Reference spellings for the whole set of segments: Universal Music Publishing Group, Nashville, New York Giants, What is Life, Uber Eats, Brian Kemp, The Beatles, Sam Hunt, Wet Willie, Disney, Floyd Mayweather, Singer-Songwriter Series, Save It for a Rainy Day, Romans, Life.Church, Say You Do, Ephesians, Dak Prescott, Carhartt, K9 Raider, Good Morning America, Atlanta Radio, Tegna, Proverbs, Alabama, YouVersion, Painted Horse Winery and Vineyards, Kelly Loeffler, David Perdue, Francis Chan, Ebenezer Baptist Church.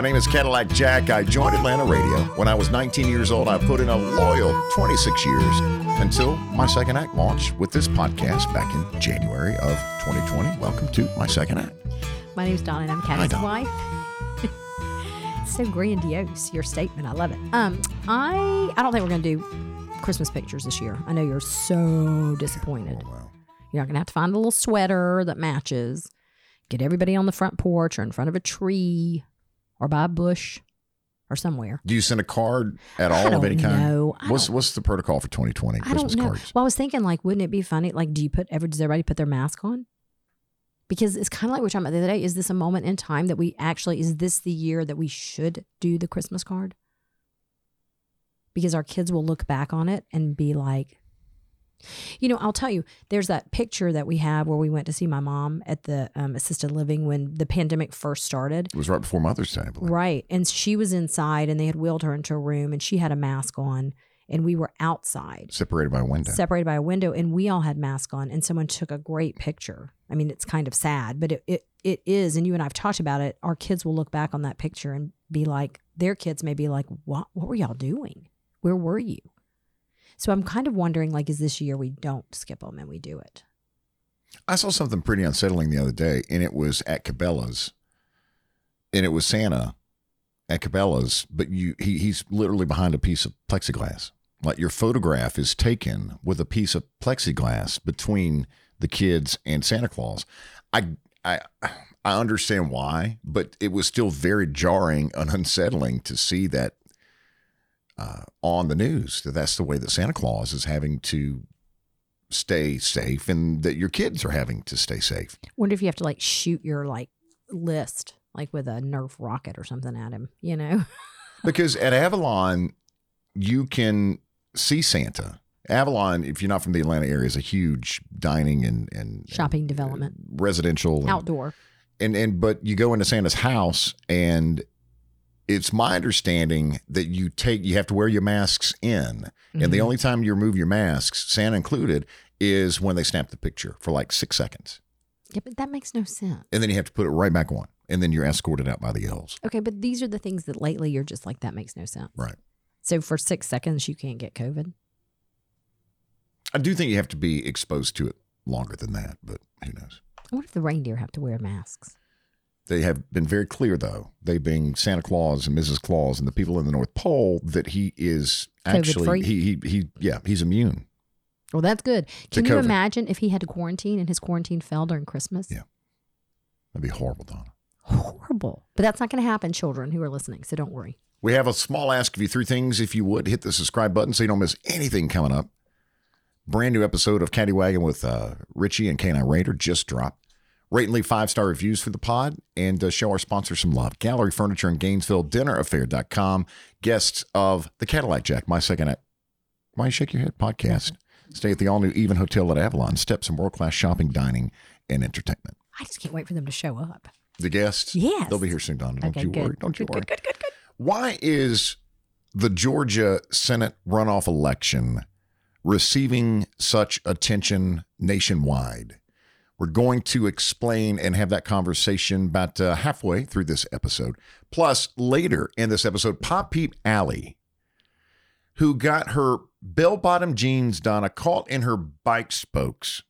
My name is Cadillac Jack. I joined Atlanta Radio when I was 19 years old. I put in a loyal 26 years until my second act launch with this podcast back in January of 2020. Welcome to my second act. My name is Dawn, and I'm Caddy's wife. It's so grandiose, your statement. I love it. I don't think we're going to do Christmas pictures this year. I know you're so disappointed. Oh, wow. You're not going to have to find the little sweater that matches. Get everybody on the front porch or in front of a tree or by a bush or somewhere. Do you send a card at all of any kind? No. What's the protocol for 2020 Christmas cards? Well, I was thinking, like, wouldn't it be funny? Like, does everybody put their mask on? Because it's kind of like we were talking about the other day. Is this a moment in time that is this the year that we should do the Christmas card? Because our kids will look back on it and be like, you know, I'll tell you, there's that picture that we have where we went to see my mom at the assisted living when the pandemic first started. It was right before Mother's Day, I believe. Right. And she was inside and they had wheeled her into a room and she had a mask on. And we were outside. Separated by a window. And we all had masks on. And someone took a great picture. I mean, it's kind of sad, but it is. And you and I have talked about it. Our kids will look back on that picture and be like, their kids may be like, what were y'all doing? Where were you? So I'm kind of wondering, like, is this year we don't skip them and we do it? I saw something pretty unsettling the other day. And it was at Cabela's. And it was Santa at Cabela's. But he's literally behind a piece of plexiglass. Like, your photograph is taken with a piece of plexiglass between the kids and Santa Claus. I understand why, but it was still very jarring and unsettling to see that on the news, that that's the way that Santa Claus is having to stay safe and that your kids are having to stay safe. I wonder if you have to, like, shoot your, like, list, like, with a Nerf rocket or something at him, you know? Because at Avalon, you can see Santa. Avalon, if you're not from the Atlanta area, is a huge dining and shopping development, residential, outdoor, and but you go into Santa's house, and it's my understanding that you have to wear your masks in, mm-hmm. and the only time you remove your masks, Santa included, is when they snap the picture for like 6 seconds. Yeah, but that makes no sense. And then you have to put it right back on, and then you're escorted out by the elves. Okay, but these are the things that lately you're just like, that makes no sense, right? So for 6 seconds, you can't get COVID. I do think you have to be exposed to it longer than that, but who knows? I wonder if the reindeer have to wear masks. They have been very clear, though, they being Santa Claus and Mrs. Claus and the people in the North Pole, that he is actually, he's immune. Well, that's good. Can you imagine if he had to quarantine and his quarantine fell during Christmas? Yeah. That'd be horrible, Donna. Horrible. But that's not going to happen, children who are listening, so don't worry. We have a small ask of you, 3 things. If you would, hit the subscribe button so you don't miss anything coming up. Brand new episode of Caddy Wagon with Richie and K9 Raider just dropped. Rate and leave 5-star reviews for the pod, and show our sponsors some love. Gallery Furniture in Gainesville, dinneraffair.com. Guests of the Cadillac Jack, my second act, Why You Shake Your Head podcast. Stay at the all-new Even Hotel at Avalon. Steps in world-class shopping, dining, and entertainment. I just can't wait for them to show up. The guests? Yes. They'll be here soon, Donna. Don't you worry. Don't you worry. Good. Why is the Georgia Senate runoff election receiving such attention nationwide? We're going to explain and have that conversation about halfway through this episode. Plus, later in this episode, Pop Peep Alley, who got her bell-bottom jeans, Donna, caught in her bike spokes,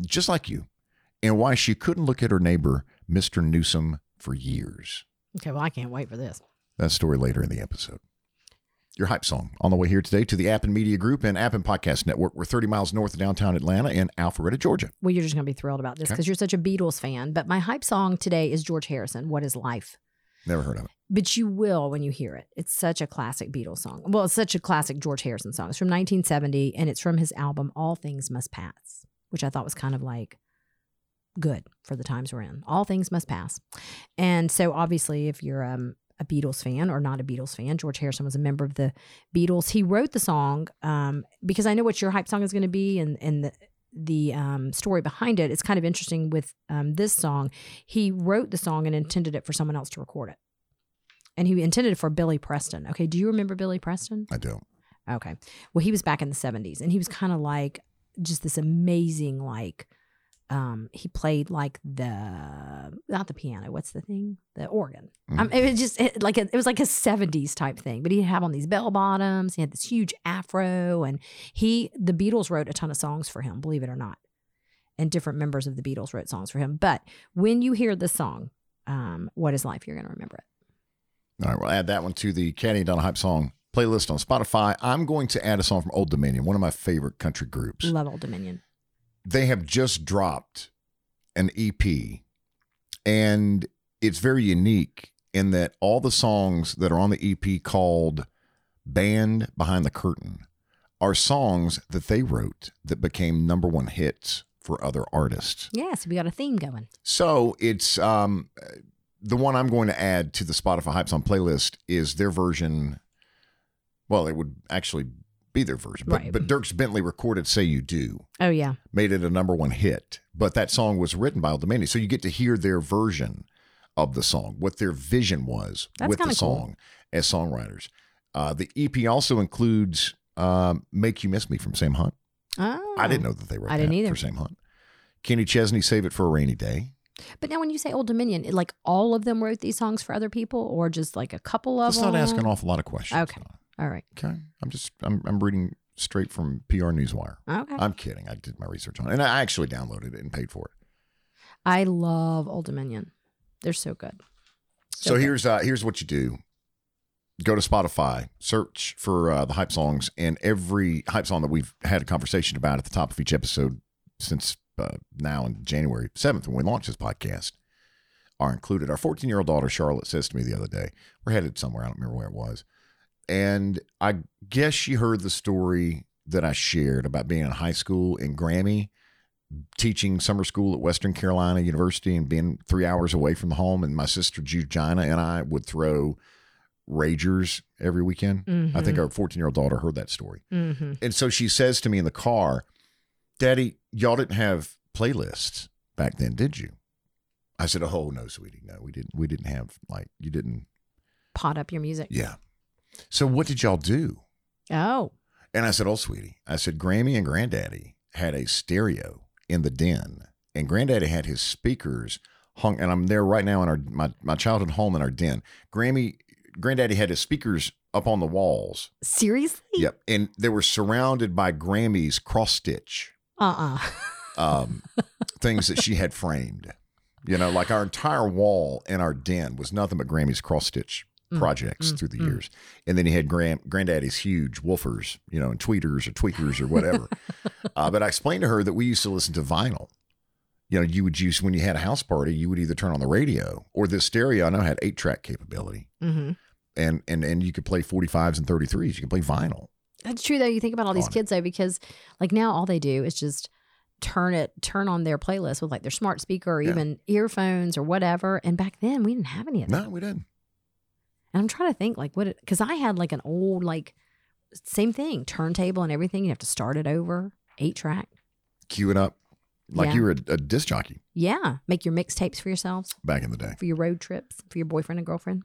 just like you, and why she couldn't look at her neighbor, Mr. Newsom, for years. Okay, well, I can't wait for this. That story later in the episode. Your hype song on the way here today to the Appen Media Group and Appen Podcast Network. We're 30 miles north of downtown Atlanta in Alpharetta, Georgia. Well, you're just going to be thrilled about this because you're such a Beatles fan. But my hype song today is George Harrison, What is Life? Never heard of it. But you will when you hear it. It's such a classic Beatles song. Well, it's such a classic George Harrison song. It's from 1970, and it's from his album, All Things Must Pass, which I thought was kind of like good for the times we're in. All Things Must Pass. And so obviously, if you're a Beatles fan or not a Beatles fan, George Harrison was a member of the Beatles. He wrote the song because I know what your hype song is going to be and the story behind it. It's kind of interesting with this song. He wrote the song and intended it for someone else to record it. And he intended it for Billy Preston. Okay, do you remember Billy Preston? I don't. Okay. Well, he was back in the 70s, and he was kind of like just this amazing, like, he played like the organ. Mm. It was like a 70s type thing, but he'd have on these bell bottoms. He had this huge afro, and the Beatles wrote a ton of songs for him, believe it or not. And different members of the Beatles wrote songs for him. But when you hear the song, What is Life, you're going to remember it. All right, we'll add that one to the Caddy and Donna Hype song playlist on Spotify. I'm going to add a song from Old Dominion, one of my favorite country groups. Love Old Dominion. They have just dropped an EP, and it's very unique in that all the songs that are on the EP called Band Behind the Curtain are songs that they wrote that became number one hits for other artists. Yeah, so we got a theme going. So it's the one I'm going to add to the Spotify Hype Song playlist is their version. Well, it would actually be their version, but, right. But Dierks Bentley recorded "Say You Do." Oh yeah, made it a number one hit. But that song was written by Old Dominion, so you get to hear their version of the song, what their vision was with the song as songwriters. The EP also includes "Make You Miss Me" from Sam Hunt. Oh, I didn't know that they wrote that for Sam Hunt. Kenny Chesney, "Save It for a Rainy Day." But now when you say Old Dominion, like all of them wrote these songs for other people, or just like a couple of them? Let's not ask an awful lot of questions. Okay. All right. Okay. I'm reading straight from PR Newswire. Okay. I'm kidding. I did my research on it. And I actually downloaded it and paid for it. I love Old Dominion. They're so good. So here's what you do. Go to Spotify, search for the Hype Songs, and every Hype Song that we've had a conversation about at the top of each episode since now in January 7th when we launched this podcast are included. Our 14-year-old daughter, Charlotte, says to me the other day, we're headed somewhere, I don't remember where it was, and I guess she heard the story that I shared about being in high school in Grammy, teaching summer school at Western Carolina University and being 3 hours away from the home. And my sister, Gina, and I would throw Ragers every weekend. Mm-hmm. I think our 14-year-old daughter heard that story. Mm-hmm. And so she says to me in the car, "Daddy, y'all didn't have playlists back then, did you?" I said, "Oh, no, sweetie. No, we didn't. We didn't have, like, you didn't pot up your music." Yeah. "So what did y'all do?" Oh. And I said, "Oh, sweetie." I said, "Grammy and Granddaddy had a stereo in the den, and Granddaddy had his speakers hung," and I'm there right now in my childhood home in our den. Granddaddy had his speakers up on the walls. Seriously? Yep. And they were surrounded by Grammy's cross-stitch. Things that she had framed. You know, like our entire wall in our den was nothing but Grammy's cross-stitch projects through the years. And then he had Granddaddy's huge woofers, you know, and tweakers or whatever. But I explained to her that we used to listen to vinyl. You know, you would use, when you had a house party, you would either turn on the radio or this stereo. I know had 8-track capability. Mm-hmm. And you could play 45s and 33s. You could play vinyl. That's true, though. You think about all these kids, though, because like now all they do is just turn on their playlist with like their smart speaker or even earphones or whatever. And back then we didn't have any of that. No, we didn't. And I'm trying to think like what, because I had like an old, like same thing, turntable and everything. You have to start it over, 8-track. Cue it up. Like you were a disc jockey. Yeah. Make your mixtapes for yourselves. Back in the day. For your road trips, for your boyfriend and girlfriend.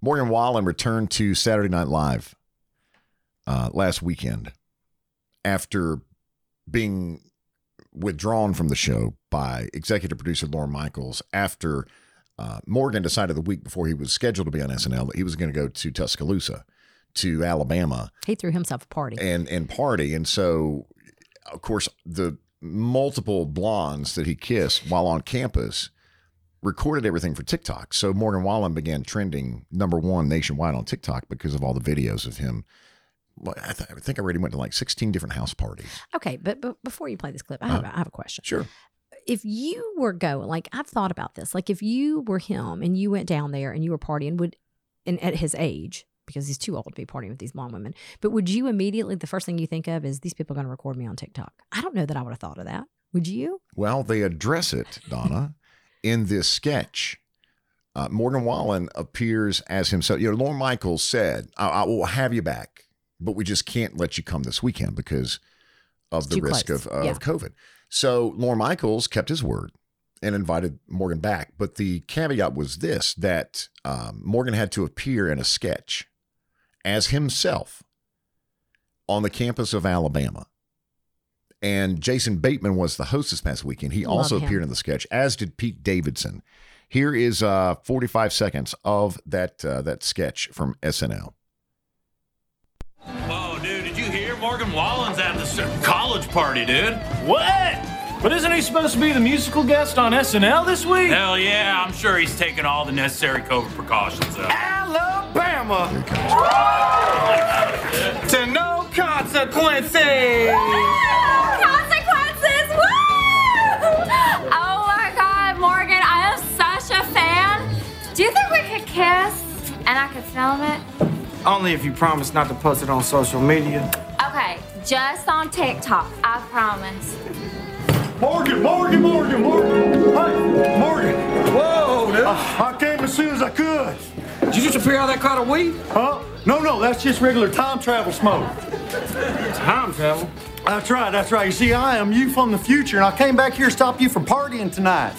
Morgan Wallen returned to Saturday Night Live last weekend after being withdrawn from the show by executive producer Lorne Michaels after Morgan decided the week before he was scheduled to be on SNL that he was going to go to Tuscaloosa, to Alabama. He threw himself a party. And party. And so, of course, the multiple blondes that he kissed while on campus recorded everything for TikTok. So Morgan Wallen began trending #1 nationwide on TikTok because of all the videos of him. Well, I think I already went to like 16 different house parties. Okay, but before you play this clip, I have a question. Sure. If you were going, like I've thought about this, like if you were him and you went down there and you were partying, and at his age, because he's too old to be partying with these blonde women, but would you immediately, the first thing you think of is these people are going to record me on TikTok? I don't know that I would have thought of that. Would you? Well, they address it, Donna, in this sketch. Morgan Wallen appears as himself. You know, Lorne Michaels said, I will have you back, but we just can't let you come this weekend because of the risk of COVID. So Lorne Michaels kept his word and invited Morgan back. But the caveat was this, that Morgan had to appear in a sketch as himself on the campus of Alabama and Jason Bateman was the host this past weekend. He also appeared in the sketch, as did Pete Davidson. Here is 45 seconds of that sketch from SNL. Oh, dude, did you hear? Morgan Wallen's at this college party, dude. What? But isn't he supposed to be the musical guest on SNL this week? Hell yeah, I'm sure he's taking all the necessary COVID precautions, though. Alabama! Here comes. To no consequences! No consequences! Woo! Oh my God, Morgan, I am such a fan. Do you think we could kiss and I could film it? Only if you promise not to post it on social media. Okay, just on TikTok, I promise. Morgan! Hey, Morgan! Whoa, dude! I came as soon as I could. Did you just appear out of that cloud of weed? Huh? No, that's just regular time travel smoke. Time travel? That's right. You see, I am you from the future, and I came back here to stop you from partying tonight.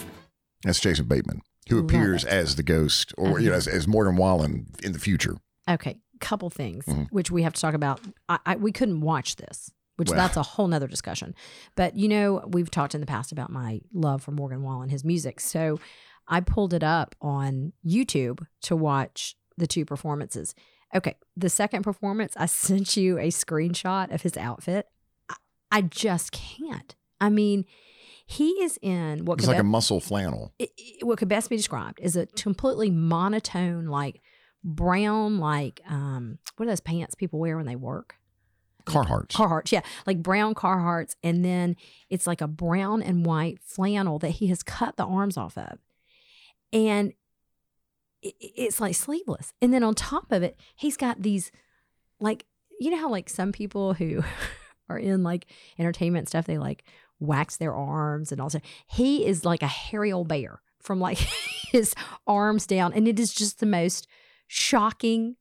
That's Jason Bateman, who appears as the ghost, or you know, as Morgan Wallen in the future. Okay, couple things, which we have to talk about. We couldn't watch this. That's a whole nother discussion. But, you know, we've talked in the past about my love for Morgan Wallen and his music. So I pulled it up on YouTube to watch the two performances. Okay, the second performance, I sent you a screenshot of his outfit. I just can't. I mean, he is in what could be... It's like a muscle flannel. What could best be described is a completely monotone, like brown, like, what are those pants people wear when they work? Carhartts, yeah, like brown Carhartts, and then it's like a brown and white flannel that he has cut the arms off of, and it's like sleeveless. And then on top of it, he's got these, like, you know how like some people who are in like entertainment stuff, they like wax their arms and all that. He is like a hairy old bear from like his arms down, and it is just the most shocking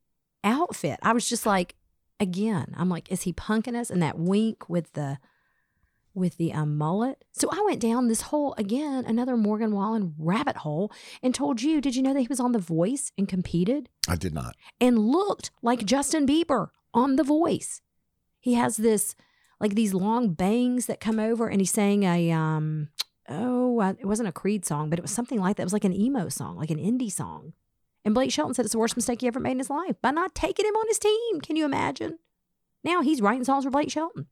outfit. I was just like. Again, I'm like, is he punking us? And that wink with the mullet. So I went down this whole, again, another Morgan Wallen rabbit hole and told you, did you know that he was on The Voice and competed? I did not. And looked like Justin Bieber on The Voice. He has this, like these long bangs that come over, and he sang a, it wasn't a Creed song, but it was something like that. It was like an emo song, like an indie song. And Blake Shelton said it's the worst mistake he ever made in his life by not taking him on his team. Can you imagine? Now he's writing songs for Blake Shelton.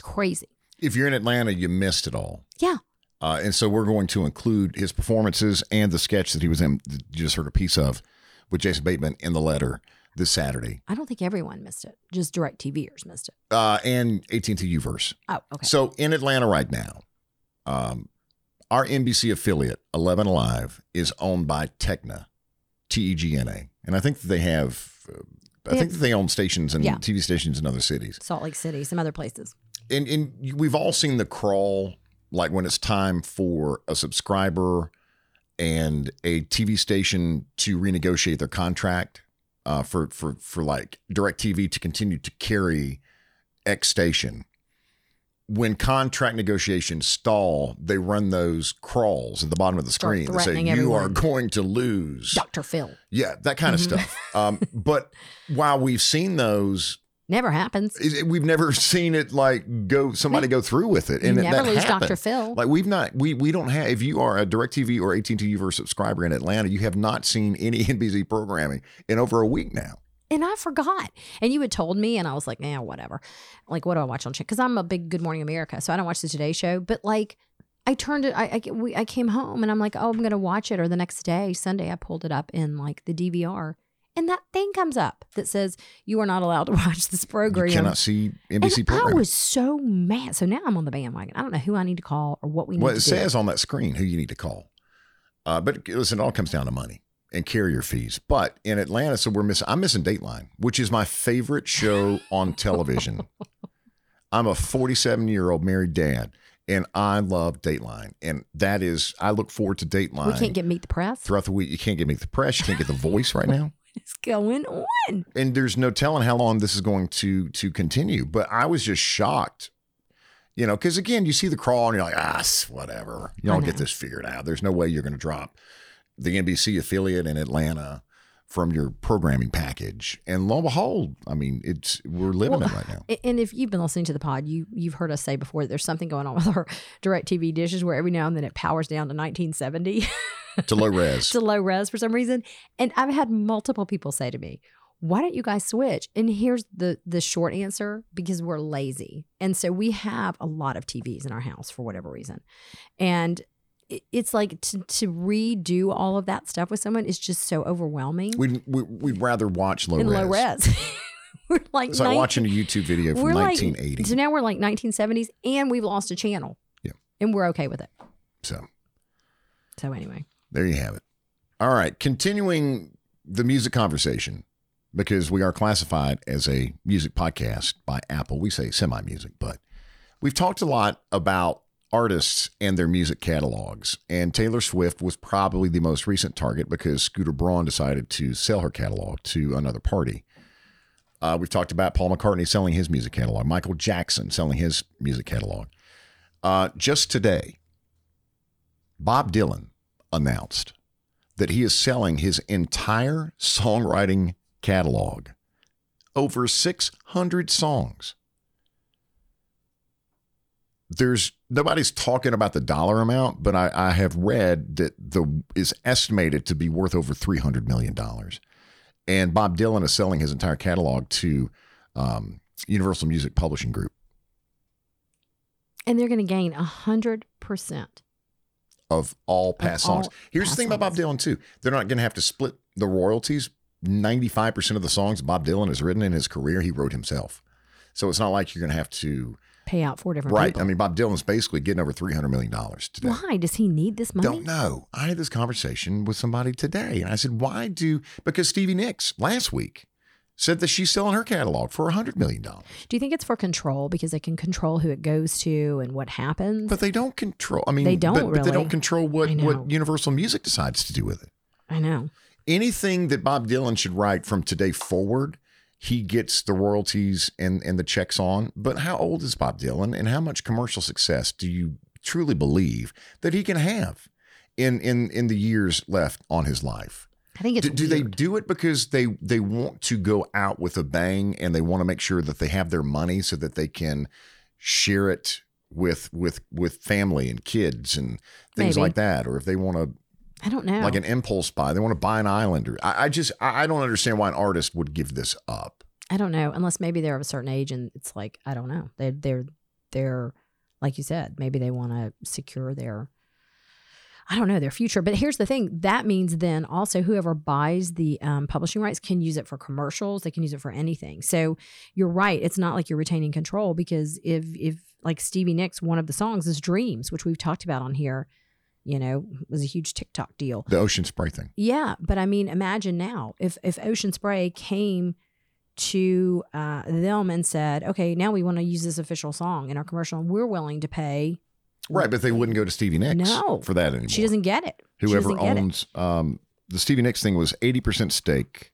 Crazy. If you're in Atlanta, you missed it all. Yeah. And so we're going to include his performances and the sketch that he was in, that you just heard a piece of, with Jason Bateman in The Letter this Saturday. I don't think everyone missed it. Just DirecTVers missed it. And AT&T Uverse. Oh, okay. So in Atlanta right now, our NBC affiliate, 11 Alive, is owned by Tegna, T-E-G-N-A. And I think that they have, they own stations and TV stations in other cities. Salt Lake City, some other places. And we've all seen the crawl, like when it's time for a subscriber and a TV station to renegotiate their contract for like DirecTV to continue to carry X station. When contract negotiations stall, they run those crawls at the bottom of the screen that say, you are going to lose. Dr. Phil. Yeah, that kind of stuff. But while we've seen those. Never happens. We've never seen it like go through with it. And never lose happened. Dr. Phil. Like we don't have, if you are a DirecTV or AT&T Uverse subscriber in Atlanta, you have not seen any NBC programming in over a week now. And I forgot. And you had told me, and I was like, whatever. Like, what do I watch on Chick? Because I'm a big Good Morning America, so I don't watch the Today Show. But, like, I turned it, I came home, and I'm like, I'm going to watch it. Or the next day, Sunday, I pulled it up in, like, the DVR. And that thing comes up that says, you are not allowed to watch this program. You cannot see NBC program. I was so mad. So now I'm on the bandwagon. I don't know who I need to call or what we need to do. Well, it says on that screen who you need to call. But, listen, it all comes down to money. And carrier fees. But in Atlanta, so I'm missing Dateline, which is my favorite show on television. I'm a 47-year-old married dad, and I love Dateline. And that is, I look forward to Dateline. We can't get Meet the Press? Throughout the week, you can't get Meet the Press. You can't get The Voice right now. What is going on? And there's no telling how long this is going to continue. But I was just shocked. You know, because again, you see the crawl, and you're like, whatever. Y'all get this figured out. There's no way you're going to drop the NBC affiliate in Atlanta from your programming package. And lo and behold, I mean, we're living it right now. And if you've been listening to the pod, you've heard us say before that there's something going on with our DirecTV dishes where every now and then it powers down to 1970. To low res. To low res for some reason. And I've had multiple people say to me, why don't you guys switch? And here's the short answer, because we're lazy. And so we have a lot of TVs in our house for whatever reason. And it's like to redo all of that stuff with someone is just so overwhelming. We'd rather watch low res. Low res. We're like it's like watching a YouTube video from 1980. So now we're like 1970s and we've lost a channel. Yeah. And we're okay with it. So anyway. There you have it. All right. Continuing the music conversation, because we are classified as a music podcast by Apple. We say semi-music, but we've talked a lot about artists and their music catalogs. And Taylor Swift was probably the most recent target because Scooter Braun decided to sell her catalog to another party. We've talked about Paul McCartney selling his music catalog, Michael Jackson selling his music catalog. Just today, Bob Dylan announced that he is selling his entire songwriting catalog, over 600 songs. Nobody's talking about the dollar amount, but I have read that is estimated to be worth over $300 million. And Bob Dylan is selling his entire catalog to Universal Music Publishing Group. And they're going to gain 100% of all past songs. Here's the thing about Bob Dylan, too. They're not going to have to split the royalties. 95% of the songs Bob Dylan has written in his career, he wrote himself. So it's not like you're going to have to pay out four different people. Right. I mean, Bob Dylan's basically getting over $300 million today. Why? Does he need this money? Don't know. I had this conversation with somebody today, and I said, because Stevie Nicks last week said that she's selling her catalog for $100 million. Do you think it's for control, because they can control who it goes to and what happens? But they don't control. I mean, they don't really. But they don't control what Universal Music decides to do with it. I know. Anything that Bob Dylan should write from today forward, he gets the royalties and the checks on. But how old is Bob Dylan, and how much commercial success do you truly believe that he can have in the years left on his life? I think it's do they do it because they want to go out with a bang and they want to make sure that they have their money so that they can share it with family and kids and things like that, or if they want to. I don't know. Like an impulse buy. They want to buy an Islander. I don't understand why an artist would give this up. I don't know. Unless maybe they're of a certain age and it's like, I don't know. They're like you said, maybe they want to secure their future. But here's the thing. That means then also whoever buys the publishing rights can use it for commercials. They can use it for anything. So you're right. It's not like you're retaining control, because if like Stevie Nicks, one of the songs is Dreams, which we've talked about on here, you know, was a huge TikTok deal. The Ocean Spray thing. Yeah. But I mean, imagine now if Ocean Spray came to them and said, okay, now we want to use this official song in our commercial and we're willing to pay. Right. But they wouldn't go to Stevie Nicks for that anymore. She doesn't get it. Whoever owns the Stevie Nicks thing was 80% stake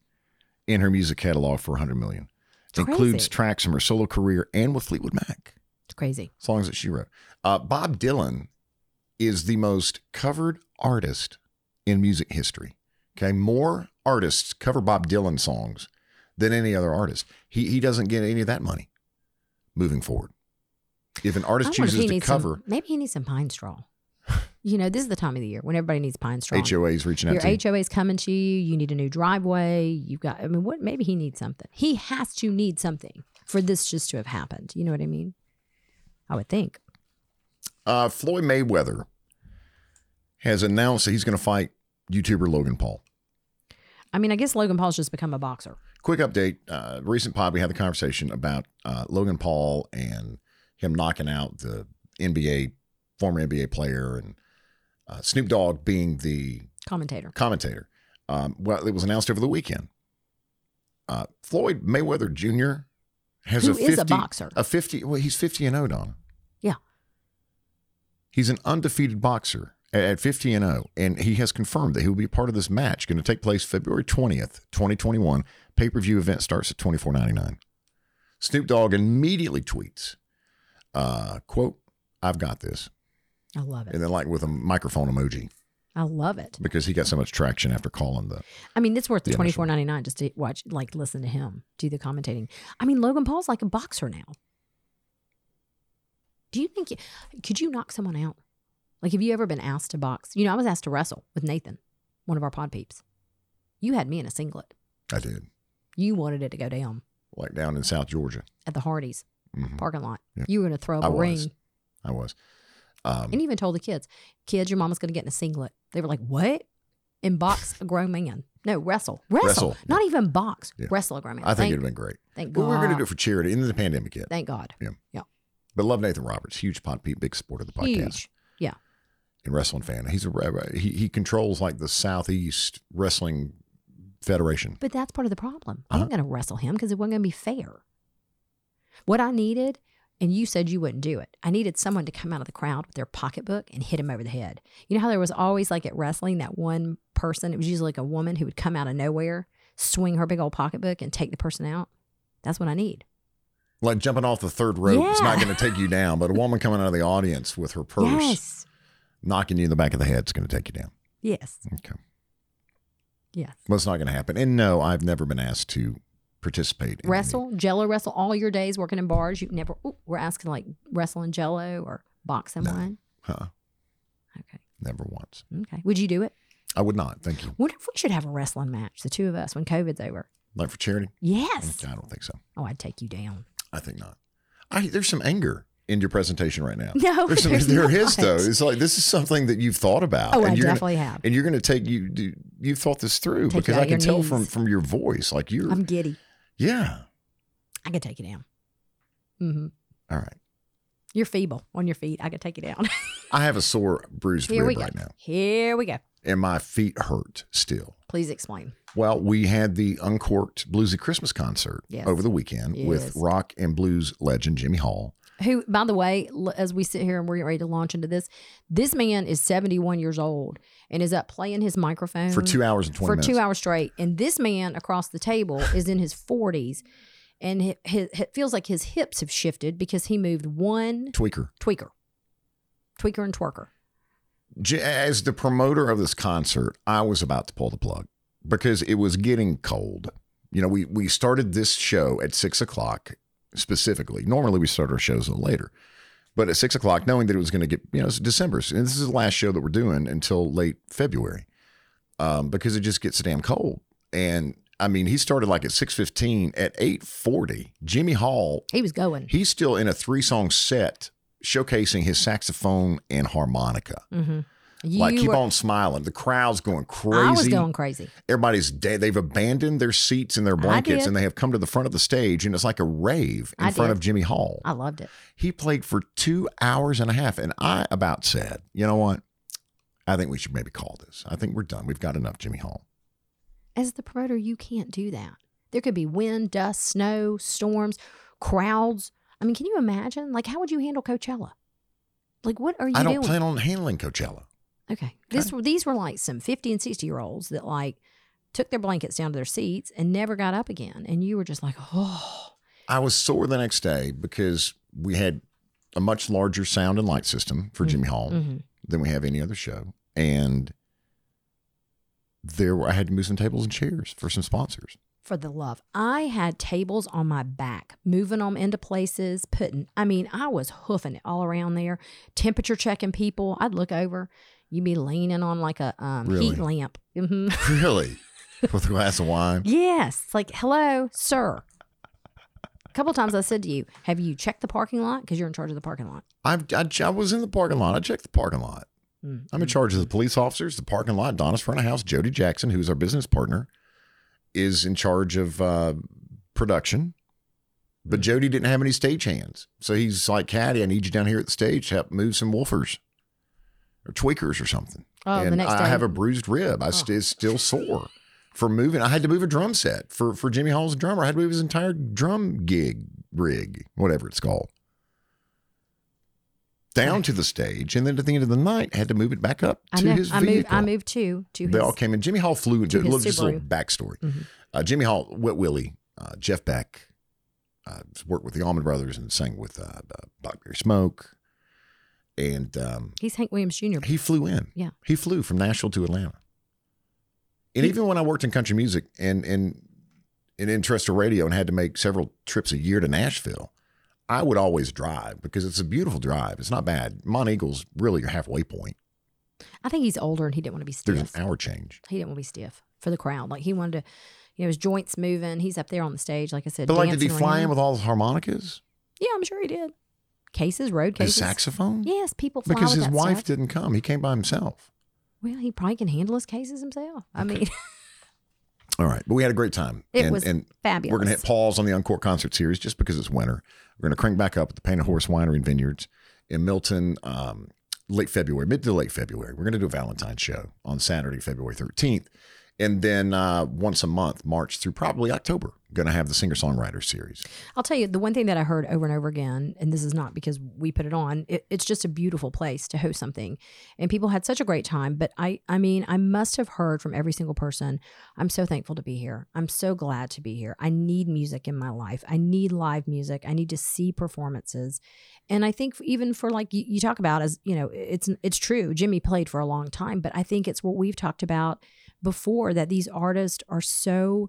in her music catalog for $100 million. It includes tracks from her solo career and with Fleetwood Mac. It's crazy. Songs that she wrote. Bob Dylan is the most covered artist in music history. Okay, more artists cover Bob Dylan songs than any other artist. He doesn't get any of that money moving forward. If an artist chooses to cover... maybe he needs some pine straw. You know, this is the time of the year when everybody needs pine straw. HOA's reaching out to you. Your HOA's coming to you. You need a new driveway. Maybe he needs something. He has to need something for this just to have happened. You know what I mean? I would think. Floyd Mayweather has announced that he's going to fight YouTuber Logan Paul. I mean, I guess Logan Paul's just become a boxer. Quick update. Recent pod, we had the conversation about Logan Paul and him knocking out the former NBA player, and Snoop Dogg being the commentator. Well, it was announced over the weekend. Floyd Mayweather Jr. is a boxer. He's 50-0, Donna. Yeah. He's an undefeated boxer at 50-0, and he has confirmed that he will be a part of this match, going to take place February 20th, 2021. Pay-per-view event starts at $24.99. Snoop Dogg immediately tweets, quote, "I've got this." I love it. And then like with a microphone emoji. I love it. Because he got so much traction after calling the... I mean, it's worth the $24.99 just to watch, like, listen to him do the commentating. I mean, Logan Paul's like a boxer now. Do you think... Could you knock someone out? Like, have you ever been asked to box? You know, I was asked to wrestle with Nathan, one of our pod peeps. You had me in a singlet. I did. You wanted it to go down. Like down in South Georgia. At the Hardee's parking lot. Yeah. You were going to throw up a ring. I was. And even told the kids, your mama's going to get in a singlet. They were like, what? And box a grown man. No, wrestle. Wrestle. Not even box. Yeah. Wrestle a grown man. I think it would have been great. Thank God. But we were going to do it for charity. And the pandemic hit. Thank God. Yeah. But love Nathan Roberts. Huge pod peep, big supporter of the podcast. Huge. Yeah. And wrestling fan. He's he controls like the Southeast Wrestling Federation. But that's part of the problem. I'm going to wrestle him because it wasn't going to be fair. What I needed, and you said you wouldn't do it, I needed someone to come out of the crowd with their pocketbook and hit him over the head. You know how there was always, like at wrestling, that one person, it was usually like a woman who would come out of nowhere, swing her big old pocketbook and take the person out? That's what I need. Like jumping off the third rope is not going to take you down, but a woman coming out of the audience with her purse knocking you in the back of the head is going to take you down. Yes. Okay. Yes. Well, it's not going to happen. And no, I've never been asked to participate. Wrestle, jello wrestle all your days working in bars. You never, we're asking like wrestling jello or box someone. No. Huh. Okay. Never once. Okay. Would you do it? I would not. Thank you. What if we should have a wrestling match, the two of us, when COVID's over? Like for charity? Yes. I don't think so. Oh, I'd take you down. I think not. There's some anger in your presentation right now. No, there is though. It's like, this is something that you've thought about. Oh, and I definitely have. And you're going to take, you've thought this through because I can tell from your voice, like I'm giddy. Yeah. I can take you down. Mm-hmm. All right. You're feeble on your feet. I can take you down. I have a sore, bruised rib right now. Here we go. And my feet hurt still. Please explain. Well, we had the Uncorked Bluesy Christmas concert over the weekend with rock and blues legend Jimmy Hall. Who, by the way, as we sit here and we're ready to launch into this, this man is 71 years old and is up playing his microphone for 2 hours and 20 minutes. For 2 hours straight. And this man across the table is in his 40s and it feels like his hips have shifted because he moved one. Tweaker and twerker. As the promoter of this concert, I was about to pull the plug because it was getting cold. You know, we started this show at 6:00. Specifically, normally we start our shows a little later, but at 6:00, knowing that it was going to get, it's December, and this is the last show that we're doing until late February, because it just gets damn cold. And I mean, he started like at 6:15. At 8:40, Jimmy Hall, he was going. He's still in a 3-song set, showcasing his saxophone and harmonica. Mm-hmm. Keep on smiling. The crowd's going crazy. I was going crazy. Everybody's dead. They've abandoned their seats and their blankets, and they have come to the front of the stage, and it's like a rave in front of Jimmy Hall. I loved it. He played for 2.5 hours, and I about said, you know what? I think we should maybe call this. I think we're done. We've got enough Jimmy Hall. As the promoter, you can't do that. There could be wind, dust, snow, storms, crowds. I mean, can you imagine? Like, how would you handle Coachella? Like, what are you doing? I don't plan on handling Coachella. Okay. These were like some 50 and 60 year olds that like took their blankets down to their seats and never got up again. And you were just like, oh. I was sore the next day because we had a much larger sound and light system for Jimmy Hall than we have any other show. And I had to move some tables and chairs for some sponsors. For the love. I had tables on my back, moving them into places, I was hoofing it all around there, temperature checking people. I'd look over. You'd be leaning on like a heat lamp. Mm-hmm. Really? With a glass of wine? Yes. It's like, hello, sir. A couple of times I said to you, have you checked the parking lot? Because you're in charge of the parking lot. I was in the parking lot. I checked the parking lot. Mm-hmm. I'm in charge of the police officers, the parking lot, Donna's front of house. Jody Jackson, who's our business partner, is in charge of production. But Jody didn't have any stagehands. So he's like, Caddy, I need you down here at the stage to help move some woofers. Or tweakers or something. Oh, and the next day. I have a bruised rib. It's still sore from moving. I had to move a drum set for Jimmy Hall's drummer. I had to move his entire drum rig, whatever it's called, down to the stage. And then at the end of the night, had to move it back up to his vehicle. I moved to his. They all came in. Jimmy Hall flew into just a little backstory. Mm-hmm. Jimmy Hall, Wet Willie, Jeff Beck, worked with the Allman Brothers and sang with Blackberry Smoke. And he's Hank Williams Jr. He flew in. Yeah. He flew from Nashville to Atlanta. And even when I worked in country music and in terrestrial radio and had to make several trips a year to Nashville, I would always drive because it's a beautiful drive. It's not bad. Mont Eagle's really your halfway point. I think he's older and he didn't want to be stiff. There's an hour change. He didn't want to be stiff for the crowd. Like he wanted to, you know, his joints moving. He's up there on the stage, like I said. But like, did he fly in with all the harmonicas? Yeah, I'm sure he did. Cases, road cases. His saxophone? Yes, people fly because with his that wife stuff. Didn't come. He came by himself. Well, he probably can handle his cases himself. I mean. All right. But we had a great time. It was fabulous. We're going to hit pause on the Encore Concert Series just because it's winter. We're going to crank back up at the Painted Horse Winery and Vineyards in Milton late February, mid to late February. We're going to do a Valentine's show on Saturday, February 13th. And then once a month, March through probably October, going to have the singer-songwriter series. I'll tell you, the one thing that I heard over and over again, and this is not because we put it on, it's just a beautiful place to host something. And people had such a great time. But I mean, I must have heard from every single person, I'm so thankful to be here. I'm so glad to be here. I need music in my life. I need live music. I need to see performances. And I think even for like you talk about, as you know, it's true. Jimmy played for a long time, but I think it's what we've talked about before, that these artists are so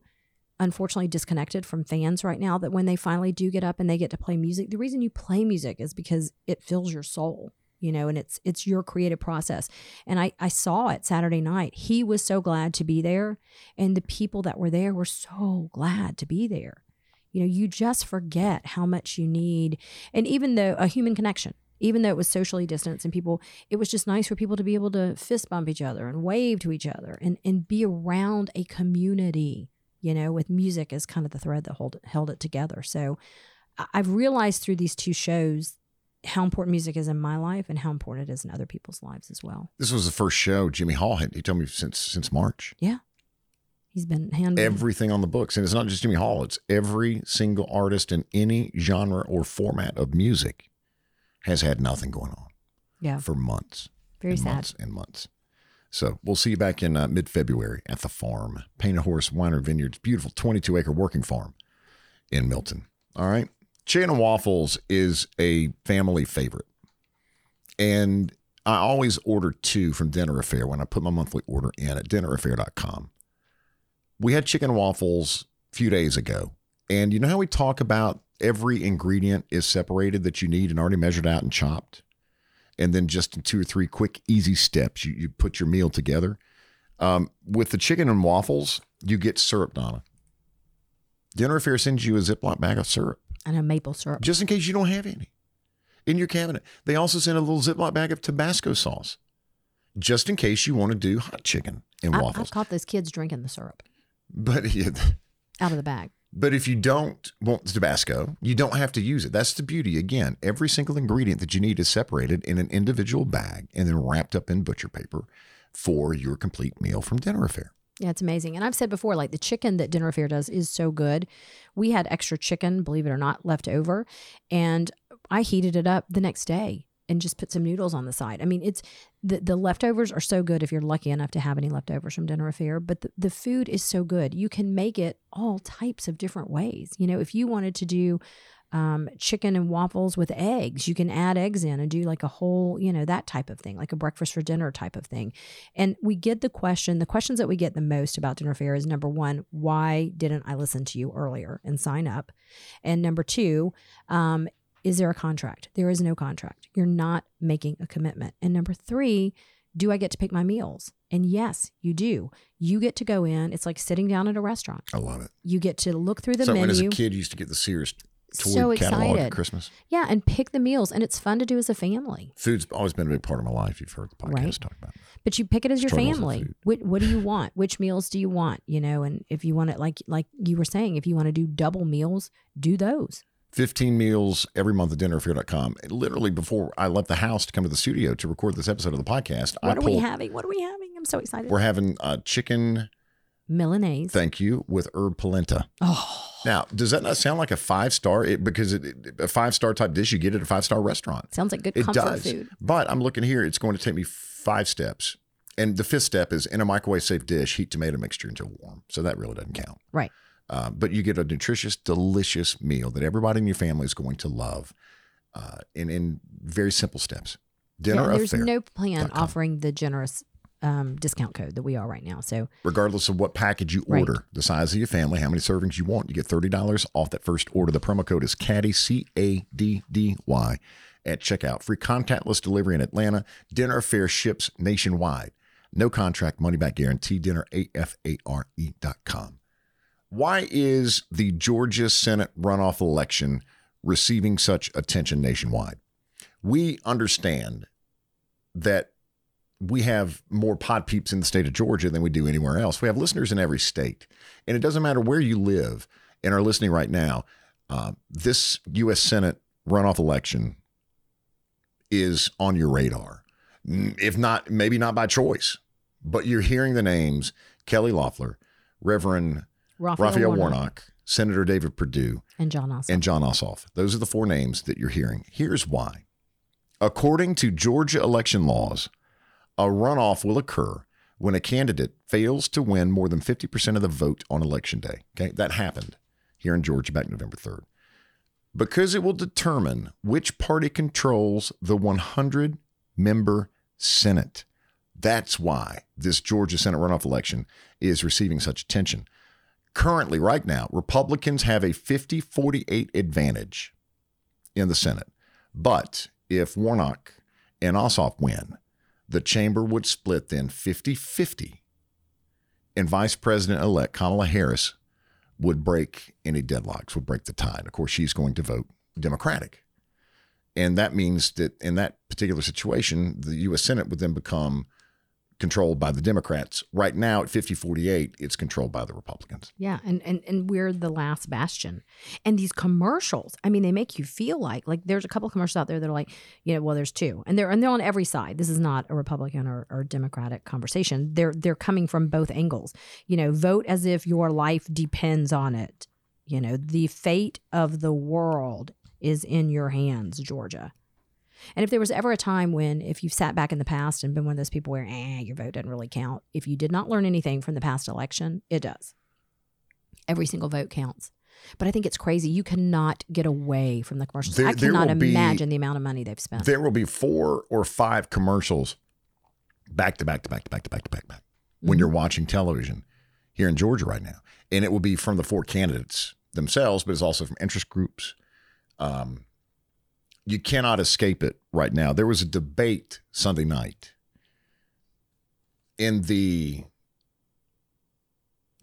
unfortunately disconnected from fans right now that when they finally do get up and they get to play music, the reason you play music is because it fills your soul, you know, and it's your creative process. And I saw it Saturday night. He was so glad to be there. And the people that were there were so glad to be there. You know, you just forget how much you need. And even though a human connection, even though it was socially distanced and people, it was just nice for people to be able to fist bump each other and wave to each other and be around a community, you know, with music as kind of the thread that held it together. So I've realized through these two shows how important music is in my life and how important it is in other people's lives as well. This was the first show Jimmy Hall had, he told me, since March. Yeah. He's been handling everything on the books. And it's not just Jimmy Hall. It's every single artist in any genre or format of music has had nothing going on for months. Very sad. Months and months. So we'll see you back in mid-February at the farm. Painted Horse Winery Vineyards. Beautiful 22-acre working farm in Milton. All right. Chicken and waffles is a family favorite. And I always order two from Dinner Affair when I put my monthly order in at dinneraffair.com. We had chicken and waffles a few days ago, and you know how we talk about every ingredient is separated that you need and already measured out and chopped, and then just in two or three quick, easy steps, you put your meal together. With the chicken and waffles, you get syrup, Donna. Dinner Affair sends you a Ziploc bag of syrup. And a maple syrup. Just in case you don't have any in your cabinet. They also send a little Ziploc bag of Tabasco sauce, just in case you want to do hot chicken and waffles. I've caught those kids drinking the syrup. But yeah, out of the bag. But if you don't want Tabasco, you don't have to use it. That's the beauty. Again, every single ingredient that you need is separated in an individual bag and then wrapped up in butcher paper for your complete meal from Dinner Affair. Yeah, it's amazing. And I've said before, like the chicken that Dinner Affair does is so good. We had extra chicken, believe it or not, left over. And I heated it up the next day and just put some noodles on the side. I mean, it's the leftovers are so good if you're lucky enough to have any leftovers from Dinner Affair, but the food is so good. You can make it all types of different ways. You know, if you wanted to do chicken and waffles with eggs, you can add eggs in and do like a whole, you know, that type of thing, like a breakfast for dinner type of thing. And we get the questions that we get the most about Dinner Affair is number one, why didn't I listen to you earlier and sign up? And number two, is there a contract? There is no contract. You're not making a commitment. And number three, do I get to pick my meals? And yes, you do. You get to go in. It's like sitting down at a restaurant. I love it. You get to look through the menu. As a kid, you used to get the Sears toy catalog at Christmas. Yeah, and pick the meals. And it's fun to do as a family. Food's always been a big part of my life. You've heard the podcast talk about it. But you pick it as your family. What do you want? Which meals do you want? You know, and if you want it, like you were saying, if you want to do double meals, do those. 15 meals every month at dinneraffair.com. Literally before I left the house to come to the studio to record this episode of the podcast. What are we having? I'm so excited. We're having chicken Milanese. Thank you. With herb polenta. Oh. Now, does that not sound like a five-star? A five-star type dish you get at a five-star restaurant. Sounds like good comfort food. But I'm looking here. It's going to take me 5 steps. And the 5th step is in a microwave-safe dish, heat tomato mixture until warm. So that really doesn't count. Right. But you get a nutritious, delicious meal that everybody in your family is going to love in very simple steps. Dinner Affair. There's no plan offering the generous discount code that we are right now. So regardless of what package you order, the size of your family, how many servings you want, you get $30 off that first order. The promo code is Caddy, C-A-D-D-Y, at checkout. Free contactless delivery in Atlanta. Dinner Affair ships nationwide. No contract, money back guarantee. Dinner, AFARE.com. Why is the Georgia Senate runoff election receiving such attention nationwide? We understand that we have more pod peeps in the state of Georgia than we do anywhere else. We have listeners in every state, and it doesn't matter where you live and are listening right now. This U.S. Senate runoff election is on your radar. If not, maybe not by choice, but you're hearing the names Kelly Loeffler, Reverend Raphael Warnock, Senator David Perdue, and John Ossoff. Those are the four names that you're hearing. Here's why. According to Georgia election laws, a runoff will occur when a candidate fails to win more than 50% of the vote on election day. Okay, that happened here in Georgia back November 3rd. Because it will determine which party controls the 100-member Senate. That's why this Georgia Senate runoff election is receiving such attention. Currently, right now, Republicans have a 50-48 advantage in the Senate. But if Warnock and Ossoff win, the chamber would split then 50-50, and Vice President-elect Kamala Harris would break any deadlocks, would break the tide. Of course, she's going to vote Democratic. And that means that in that particular situation, the U.S. Senate would then become controlled by the Democrats. Right now at 50-48, it's controlled by the Republicans. Yeah, and we're the last bastion. And these commercials, I mean, they make you feel like there's a couple of commercials out there that are like, you know, well, there's two. And they're on every side. This is not a Republican or Democratic conversation. They're coming from both angles. You know, vote as if your life depends on it. You know, the fate of the world is in your hands, Georgia. And if there was ever a time when, if you've sat back in the past and been one of those people where your vote doesn't really count, if you did not learn anything from the past election, it does. Every single vote counts. But I think it's crazy. You cannot get away from the commercials. I cannot imagine the amount of money they've spent. There will be 4 or 5 commercials back to back when you're watching television here in Georgia right now. And it will be from the 4 candidates themselves, but it's also from interest groups. You cannot escape it right now. There was a debate Sunday night in the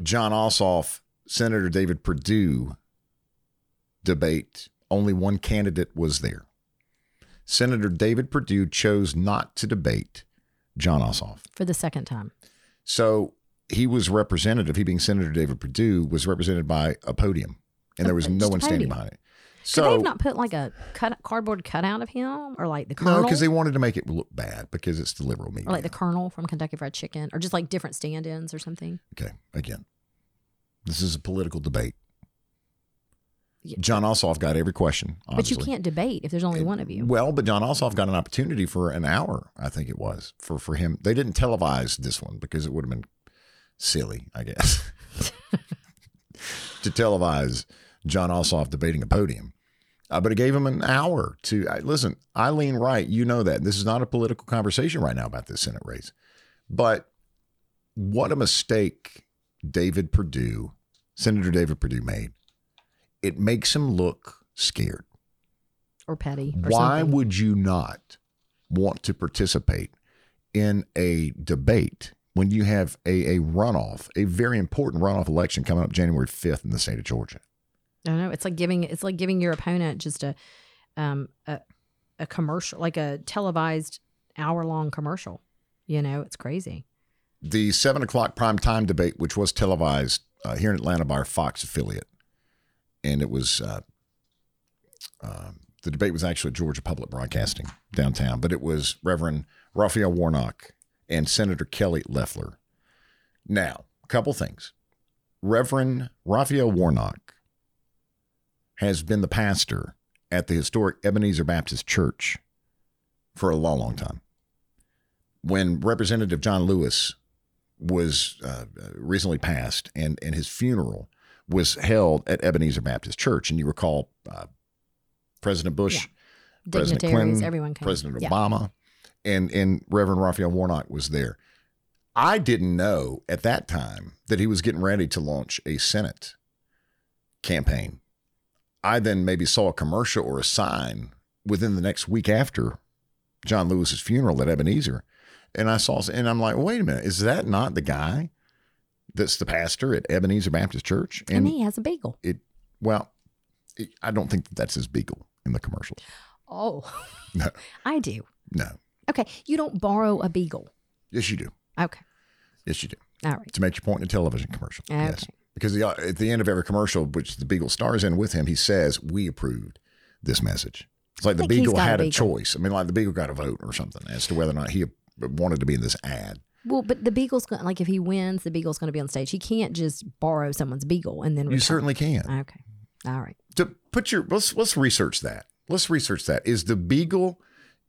John Ossoff, Senator David Perdue debate. Only one candidate was there. Senator David Perdue chose not to debate John Ossoff. For the second time. So he was representative. He being Senator David Perdue was represented by a podium. And there was no one standing behind it. So could they have not put like a cardboard cutout of him or like the Colonel? No, because they wanted to make it look bad because it's the liberal media. Or like the Colonel from Kentucky Fried Chicken or just like different stand-ins or something. Okay, again, this is a political debate. Yeah. John Ossoff got every question, obviously. But you can't debate if there's only one of you. Well, but John Ossoff got an opportunity for an hour, I think it was, for him. They didn't televise this one because it would have been silly, I guess, to televise John Ossoff debating a podium. But it gave him an hour to listen. Eileen Wright, you know that. This is not a political conversation right now about this Senate race. But what a mistake Senator David Perdue made. It makes him look scared. Or petty. Why would you not want to participate in a debate when you have a runoff, a very important runoff election coming up January 5th in the state of Georgia? I don't know. It's like giving your opponent just a commercial, like a televised hour-long commercial. You know, it's crazy. The 7:00 primetime debate, which was televised here in Atlanta by our Fox affiliate, and it was the debate was actually at Georgia Public Broadcasting downtown, but it was Reverend Raphael Warnock and Senator Kelly Loeffler. Now, a couple things. Reverend Raphael Warnock has been the pastor at the historic Ebenezer Baptist Church for a long, long time. When Representative John Lewis was recently passed and his funeral was held at Ebenezer Baptist Church, and you recall President Bush, President Clinton, everyone President Obama, and Reverend Raphael Warnock was there. I didn't know at that time that he was getting ready to launch a Senate campaign. I then maybe saw a commercial or a sign within the next week after John Lewis's funeral at Ebenezer. And I saw, and I'm like, wait a minute, is that not the guy that's the pastor at Ebenezer Baptist Church? And he has a beagle. I don't think that's his beagle in the commercial. Oh, no, I do. No. Okay. You don't borrow a beagle. Yes, you do. Okay. Yes, you do. All right. To make your point in a television commercial. Okay. Yes. Because at the end of every commercial, which the beagle stars in with him, he says, "We approved this message." It's like the beagle had a choice. I mean, like the beagle got a vote or something as to whether or not he wanted to be in this ad. Well, but the beagle's going, like if he wins, the beagle's going to be on stage. He can't just borrow someone's beagle and then return. You certainly can. Okay. All right. To put your let's research that. Let's research that. Is the beagle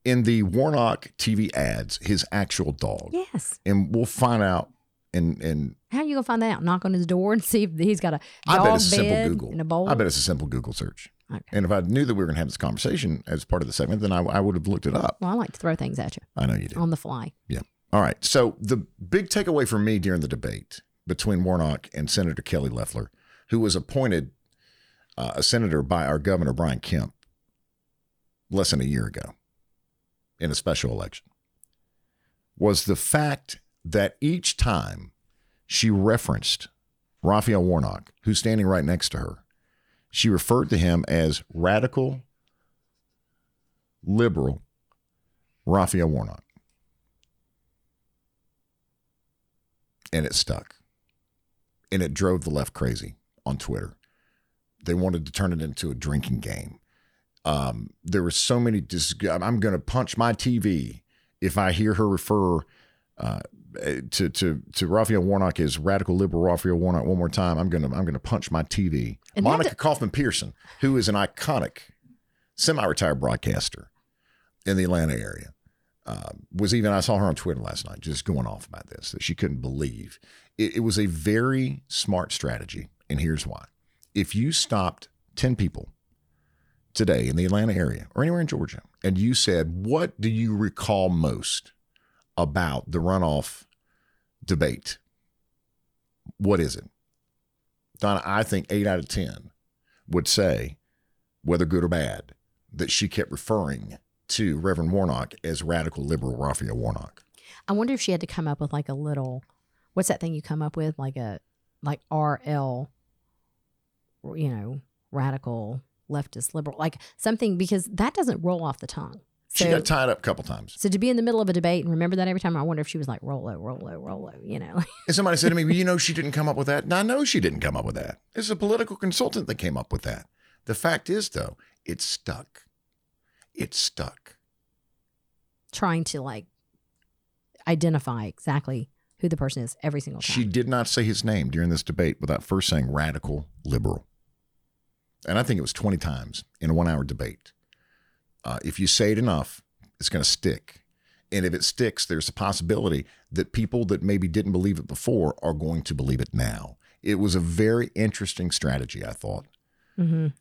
in the Warnock TV ads his actual dog? Yes. And we'll find out. And how are you gonna find that out? Knock on his door and see if he's got a dog bed and a bowl. I bet it's a simple Google search. Okay. And if I knew that we were gonna have this conversation as part of the segment, then I would have looked it up. Well, I like to throw things at you. I know you do. On the fly. Yeah. All right. So the big takeaway for me during the debate between Warnock and Senator Kelly Loeffler, who was appointed a senator by our governor, Brian Kemp, less than a year ago in a special election, was the fact that each time she referenced Raphael Warnock, who's standing right next to her, she referred to him as radical, liberal Raphael Warnock. And it stuck. And it drove the left crazy on Twitter. They wanted to turn it into a drinking game. There were so many, I'm going to punch my TV if I hear her refer to Raphael Warnock as radical liberal Raphael Warnock one more time. I'm gonna punch my TV. And Monica Kaufman Pearson, who is an iconic semi-retired broadcaster in the Atlanta area, I saw her on Twitter last night just going off about this, that she couldn't believe. It was a very smart strategy, and here's why. If you stopped 10 people today in the Atlanta area or anywhere in Georgia, and you said, what do you recall most about the runoff debate? What is it? Donna, I think 8 out of 10 would say, whether good or bad, that she kept referring to Reverend Warnock as radical liberal Raphael Warnock. I wonder if she had to come up with like a little, what's that thing you come up with? Like RL, you know, radical leftist liberal, like something, because that doesn't roll off the tongue. So, she got tied up a couple times. So to be in the middle of a debate and remember that every time, I wonder if she was like, Rolo, Rolo, Rolo, you know. And somebody said to me, well, you know, she didn't come up with that. And I know she didn't come up with that. It's a political consultant that came up with that. The fact is, though, it stuck. It stuck. Trying to, like, identify exactly who the person is every single time. She did not say his name during this debate without first saying radical liberal. And I think it was 20 times in a one-hour debate. If you say it enough, it's going to stick. And if it sticks, there's a possibility that people that maybe didn't believe it before are going to believe it now. It was a very interesting strategy, I thought, during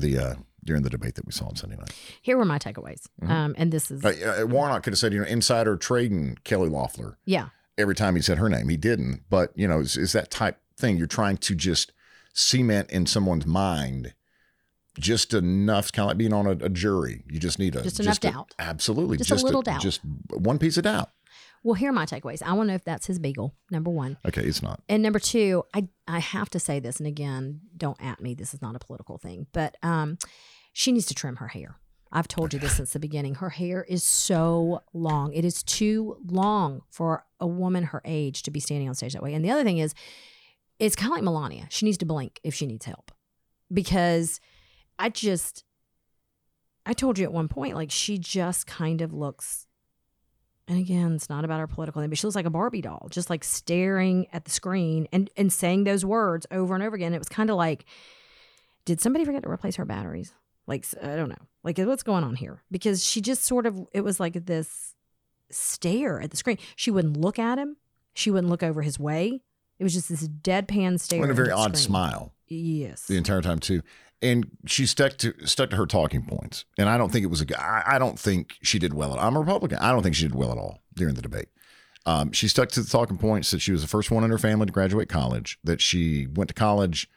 the debate that we saw on Sunday night. Here were my takeaways. Mm-hmm. And this is... Warnock could have said, you know, insider trading Kelly Loeffler. Yeah. Every time he said her name. He didn't. But, you know, it's that type thing. You're trying to just cement in someone's mind just enough, kind of like being on a jury. You just need just enough doubt. Absolutely. Just a little doubt. Just one piece of doubt. Well, here are my takeaways. I want to know if that's his beagle, number one. Okay, it's not. And number two, I have to say this, and again, don't at me. This is not a political thing. But she needs to trim her hair. I've told you this since the beginning. Her hair is so long. It is too long for a woman her age to be standing on stage that way. And the other thing is, it's kind of like Melania. She needs to blink if she needs help. Because... I told you at one point, like, she just kind of looks, and again, it's not about her political thing, but she looks like a Barbie doll, just like staring at the screen and saying those words over and over again. It was kind of like, did somebody forget to replace her batteries? Like, I don't know. Like, what's going on here? Because she just sort of, it was like this stare at the screen. She wouldn't look at him. She wouldn't look over his way. It was just this deadpan stare. And a very odd smile. Yes. The entire time, too. And she stuck to her talking points. And I don't think it was I don't think she did well at all. I'm a Republican. I don't think she did well at all during the debate. She stuck to the talking points that she was the first one in her family to graduate college, that she went to college.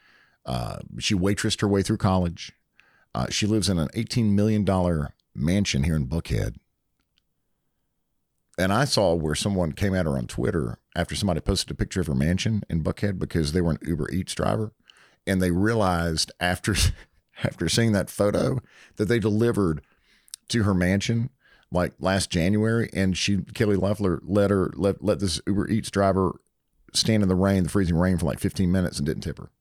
She waitressed her way through college. She lives in an $18 million mansion here in Buckhead. And I saw where someone came at her on Twitter after somebody posted a picture of her mansion in Buckhead because they were an Uber Eats driver. And they realized after seeing that photo that they delivered to her mansion like last January, and Kelly Loeffler let this Uber Eats driver stand in the rain, the freezing rain, for like 15 minutes and didn't tip her.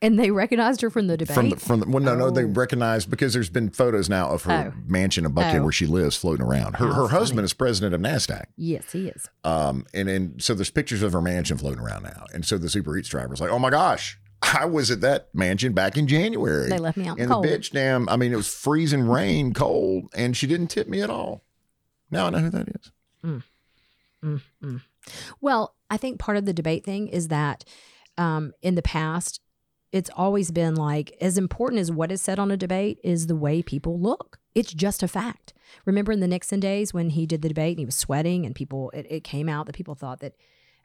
And they recognized her from the debate? No, they recognized, because there's been photos now of her mansion in Buckhead where she lives floating around. Her husband is president of NASDAQ. Yes, he is. And so there's pictures of her mansion floating around now. And so this Uber Eats driver's like, oh my gosh, I was at that mansion back in January. They left me out cold. And the bitch, damn, I mean, it was freezing rain, cold, and she didn't tip me at all. Now I know who that is. Mm. Mm, mm. Well, I think part of the debate thing is that in the past, it's always been like, as important as what is said on a debate is the way people look. It's just a fact. Remember in the Nixon days when he did the debate and he was sweating and it came out that people thought that,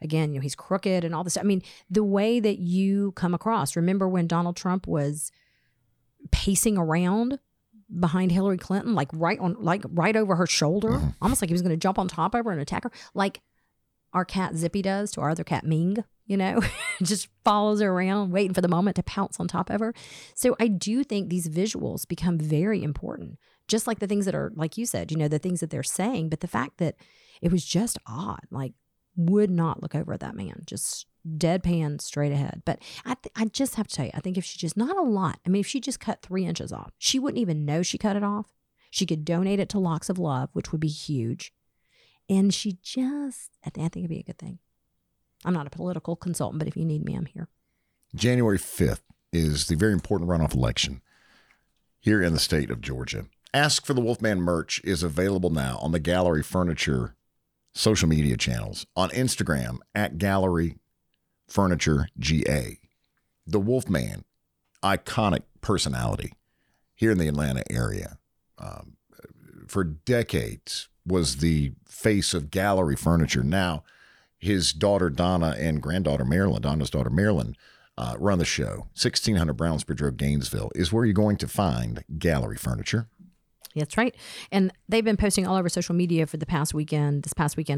again, you know, he's crooked and all this stuff. I mean, the way that you come across. Remember when Donald Trump was pacing around behind Hillary Clinton, right over her shoulder, almost like he was going to jump on top of her and attack her, like our cat Zippy does to our other cat Ming, you know, just follows her around waiting for the moment to pounce on top of her. So I do think these visuals become very important, just like the things that are, like you said, you know, the things that they're saying. But the fact that it was just odd, like, would not look over at that man, just deadpan straight ahead. But I just have to tell you, I think if she just, not a lot, I mean, if she just cut 3 inches off, she wouldn't even know she cut it off. She could donate it to Locks of Love, which would be huge. And she just, I think it'd be a good thing. I'm not a political consultant, but if you need me, I'm here. January 5th is the very important runoff election here in the state of Georgia. Ask for the Wolfman merch is available now on the Gallery Furniture social media channels, on Instagram at Gallery Furniture GA. The Wolfman, iconic personality here in the Atlanta area, for decades was the face of Gallery Furniture. Now his daughter Donna and granddaughter Marilyn, Donna's daughter Marilyn, run the show. 1600 Brownsbridge Road, Gainesville is where you're going to find Gallery Furniture. That's right. And they've been posting all over social media for this past weekend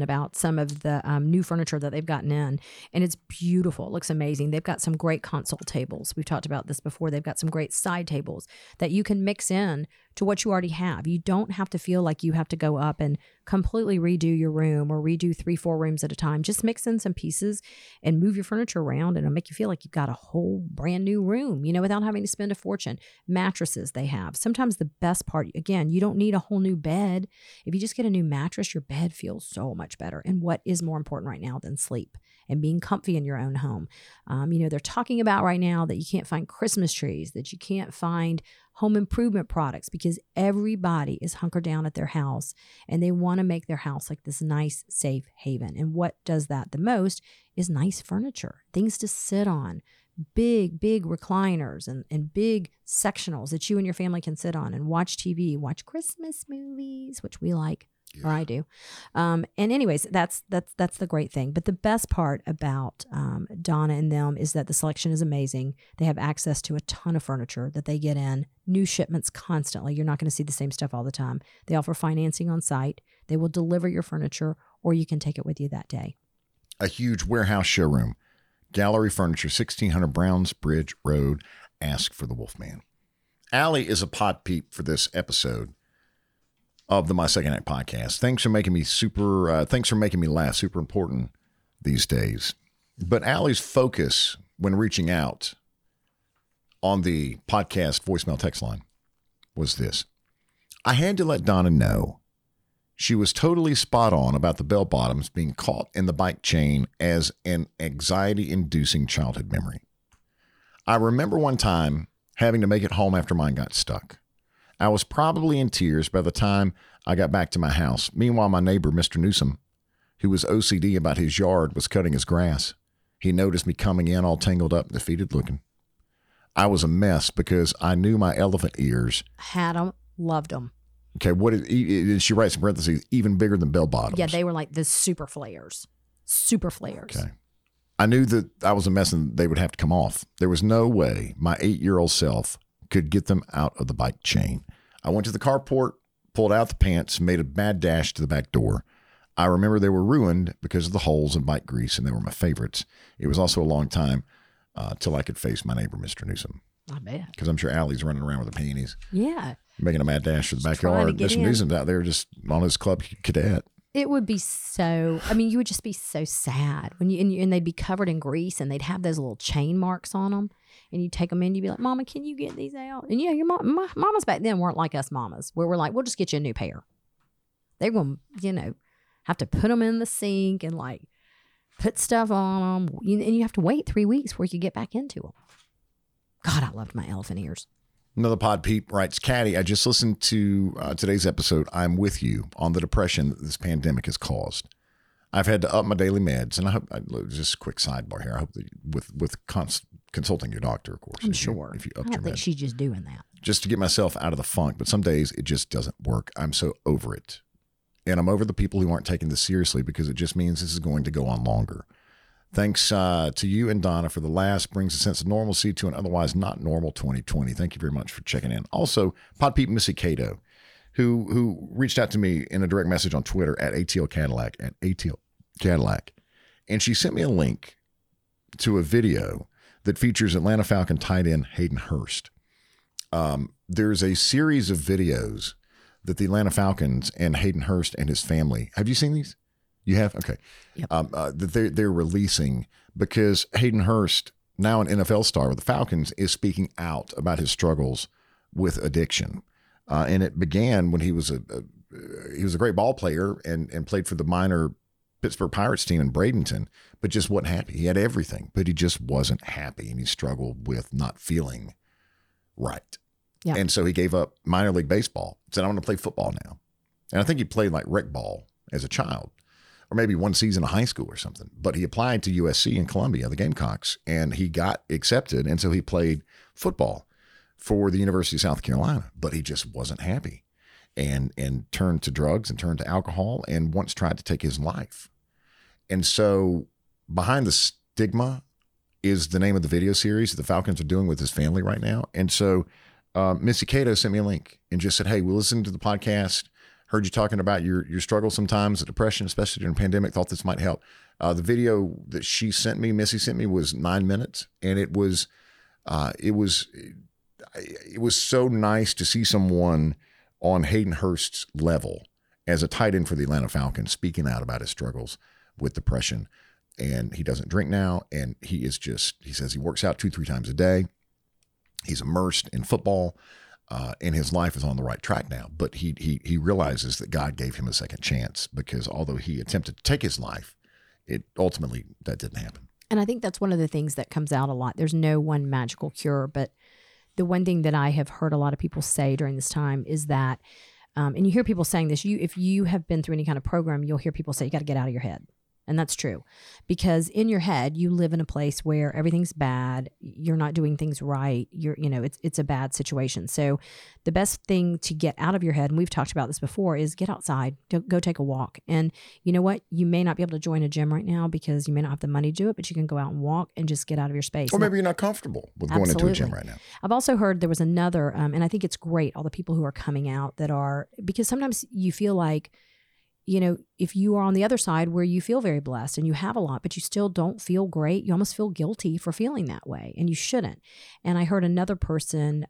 about some of the new furniture that they've gotten in. And it's beautiful. It looks amazing. They've got some great console tables. We've talked about this before. They've got some great side tables that you can mix in to what you already have. You don't have to feel like you have to go up and completely redo your room or redo 3-4 rooms at a time. Just mix in some pieces and move your furniture around, and it'll make you feel like you've got a whole brand new room, you know, without having to spend a fortune. Mattresses they have. Sometimes the best part, again, you don't need a whole new bed. If you just get a new mattress, your bed feels so much better. And what is more important right now than sleep and being comfy in your own home? You know, they're talking about right now that you can't find Christmas trees, that you can't find home improvement products, because everybody is hunkered down at their house and they want to make their house like this nice, safe haven. And what does that the most is nice furniture, things to sit on, big, big recliners and big sectionals that you and your family can sit on and watch TV, watch Christmas movies, which we like, or I do. And anyways, that's the great thing. But the best part about Donna and them is that the selection is amazing. They have access to a ton of furniture that they get in, new shipments constantly. You're not going to see the same stuff all the time. They offer financing on site. They will deliver your furniture, or you can take it with you that day. A huge warehouse showroom. Gallery Furniture, 1600 Brownsbridge Road. Ask for the Wolfman. Allie is a pod peep for this episode of the My Second Act podcast. Thanks for making me laugh. Super important these days. But Allie's focus when reaching out on the podcast voicemail text line was this. I had to let Donna know she was totally spot on about the bell bottoms being caught in the bike chain as an anxiety-inducing childhood memory. I remember one time having to make it home after mine got stuck. I was probably in tears by the time I got back to my house. Meanwhile, my neighbor, Mr. Newsom, who was OCD about his yard, was cutting his grass. He noticed me coming in all tangled up and defeated looking. I was a mess because I knew my elephant ears. Had them. Loved them. Okay. What is she writes in parentheses, even bigger than bell bottoms. Yeah. They were like the super flares. Super flares. Okay. I knew that I was a mess and they would have to come off. There was no way my 8-year-old self could get them out of the bike chain. I went to the carport, pulled out the pants, made a mad dash to the back door. I remember they were ruined because of the holes and bike grease, and they were my favorites. It was also a long time till I could face my neighbor, Mr. Newsom. I bet. Because I'm sure Allie's running around with her panties. Yeah. Making a mad dash for the backyard. Mr. Newsom's out there just on his club cadet. It would be so, I mean, you would just be so sad when and they'd be covered in grease and they'd have those little chain marks on them. And you take them in, you'd be like, Mama, can you get these out? And yeah, your mamas back then weren't like us mamas, where we're like, we'll just get you a new pair. They're going to, have to put them in the sink and like put stuff on them. And you have to wait 3 weeks before you get back into them. God, I loved my elephant ears. Another pod peep writes, Caddy, I just listened to today's episode, I'm With You, on the depression that this pandemic has caused. I've had to up my daily meds, and I hope, just a quick sidebar here, I hope that with consulting your doctor, of course. I'm sure. If you upped your meds. I think she's just doing that. Just to get myself out of the funk, but some days it just doesn't work. I'm so over it. And I'm over the people who aren't taking this seriously because it just means this is going to go on longer. Thanks to you and Donna for the last. Brings a sense of normalcy to an otherwise not normal 2020. Thank you very much for checking in. Also, Podpeep Missy Cato, who reached out to me in a direct message on Twitter at ATL Cadillac. And she sent me a link to a video that features Atlanta Falcon tight end Hayden Hurst. There's a series of videos that the Atlanta Falcons and Hayden Hurst and his family. Have you seen these? You have? Okay. Yep. They're releasing because Hayden Hurst, now an NFL star with the Falcons, is speaking out about his struggles with addiction. And it began when he was a great ball player and played for the minor Pittsburgh Pirates team in Bradenton, but just wasn't happy. He had everything, but he just wasn't happy, and he struggled with not feeling right. Yep. And so he gave up minor league baseball, said, I'm going to play football now. And I think he played like rec ball as a child. Or maybe one season of high school or something. But he applied to USC and Columbia, the Gamecocks, and he got accepted. And so he played football for the University of South Carolina, but he just wasn't happy and turned to drugs and turned to alcohol and once tried to take his life. And so Behind the Stigma is the name of the video series that the Falcons are doing with his family right now. And so Missy Cato sent me a link and just said, hey, we'll listen to the podcast. Heard you talking about your struggle sometimes, the depression, especially during the pandemic, thought this might help. The video that she sent me, Missy sent me, was 9 minutes. And it was so nice to see someone on Hayden Hurst's level as a tight end for the Atlanta Falcons speaking out about his struggles with depression. And he doesn't drink now. And he says he works out 2-3 times a day. He's immersed in football. And his life is on the right track now, but he realizes that God gave him a second chance because although he attempted to take his life, it ultimately that didn't happen. And I think that's one of the things that comes out a lot. There's no one magical cure, but the one thing that I have heard a lot of people say during this time is that, and you hear people saying this, if you have been through any kind of program, you'll hear people say, you got to get out of your head. And that's true because in your head, you live in a place where everything's bad. You're not doing things right. It's a bad situation. So the best thing to get out of your head, and we've talked about this before, is get outside, go take a walk. And you know what? You may not be able to join a gym right now because you may not have the money to do it, but you can go out and walk and just get out of your space. Or maybe you're not comfortable with going into a gym right now. I've also heard there was another, and I think it's great, all the people who are coming out that are, because sometimes you feel like, if you are on the other side where you feel very blessed and you have a lot, but you still don't feel great, you almost feel guilty for feeling that way and you shouldn't. And I heard another person,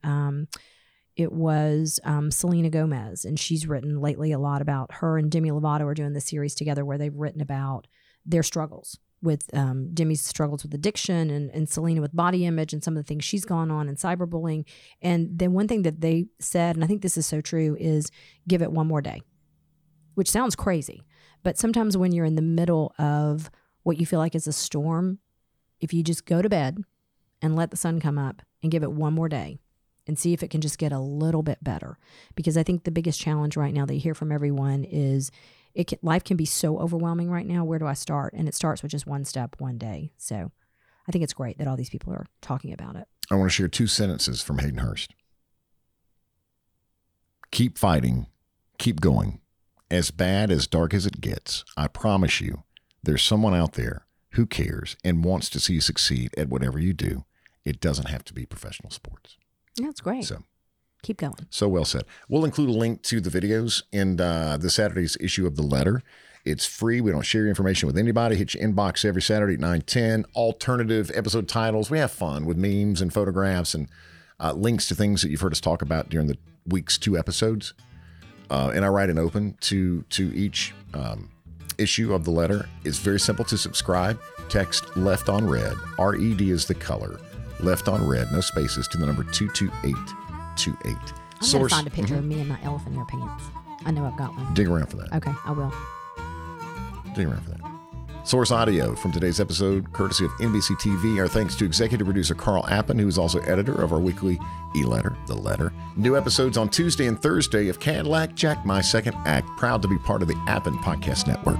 it was Selena Gomez, and she's written lately a lot about her and Demi Lovato are doing this series together where they've written about their struggles with Demi's struggles with addiction and Selena with body image and some of the things she's gone on and cyberbullying. And then one thing that they said, and I think this is so true, is give it one more day. Which sounds crazy, but sometimes when you're in the middle of what you feel like is a storm, if you just go to bed and let the sun come up and give it one more day and see if it can just get a little bit better. Because I think the biggest challenge right now that you hear from everyone is life can be so overwhelming right now. Where do I start? And it starts with just one step, one day. So I think it's great that all these people are talking about it. I want to share two sentences from Hayden Hurst. Keep fighting. Keep going. As bad, as dark as it gets, I promise you, there's someone out there who cares and wants to see you succeed at whatever you do. It doesn't have to be professional sports. That's great. So keep going. So well said. We'll include a link to the videos in the Saturday's issue of The Letter. It's free. We don't share your information with anybody. Hit your inbox every Saturday at 9:10. Alternative episode titles. We have fun with memes and photographs and links to things that you've heard us talk about during the week's two episodes. And I write an open to each issue of The Letter. It's very simple to subscribe. Text left on red. RED is the color. Left on red. No spaces to the number 22828. I'm going to find a picture of me and my elephant ear pants. I know I've got one. Dig around for that. Okay, I will. Around for that. Source audio from today's episode, courtesy of NBC TV. Our thanks to executive producer Carl Appen, who is also editor of our weekly e-letter, The Letter. New episodes on Tuesday and Thursday of Cadillac Jack, My Second Act. Proud to be part of the Appen Podcast Network.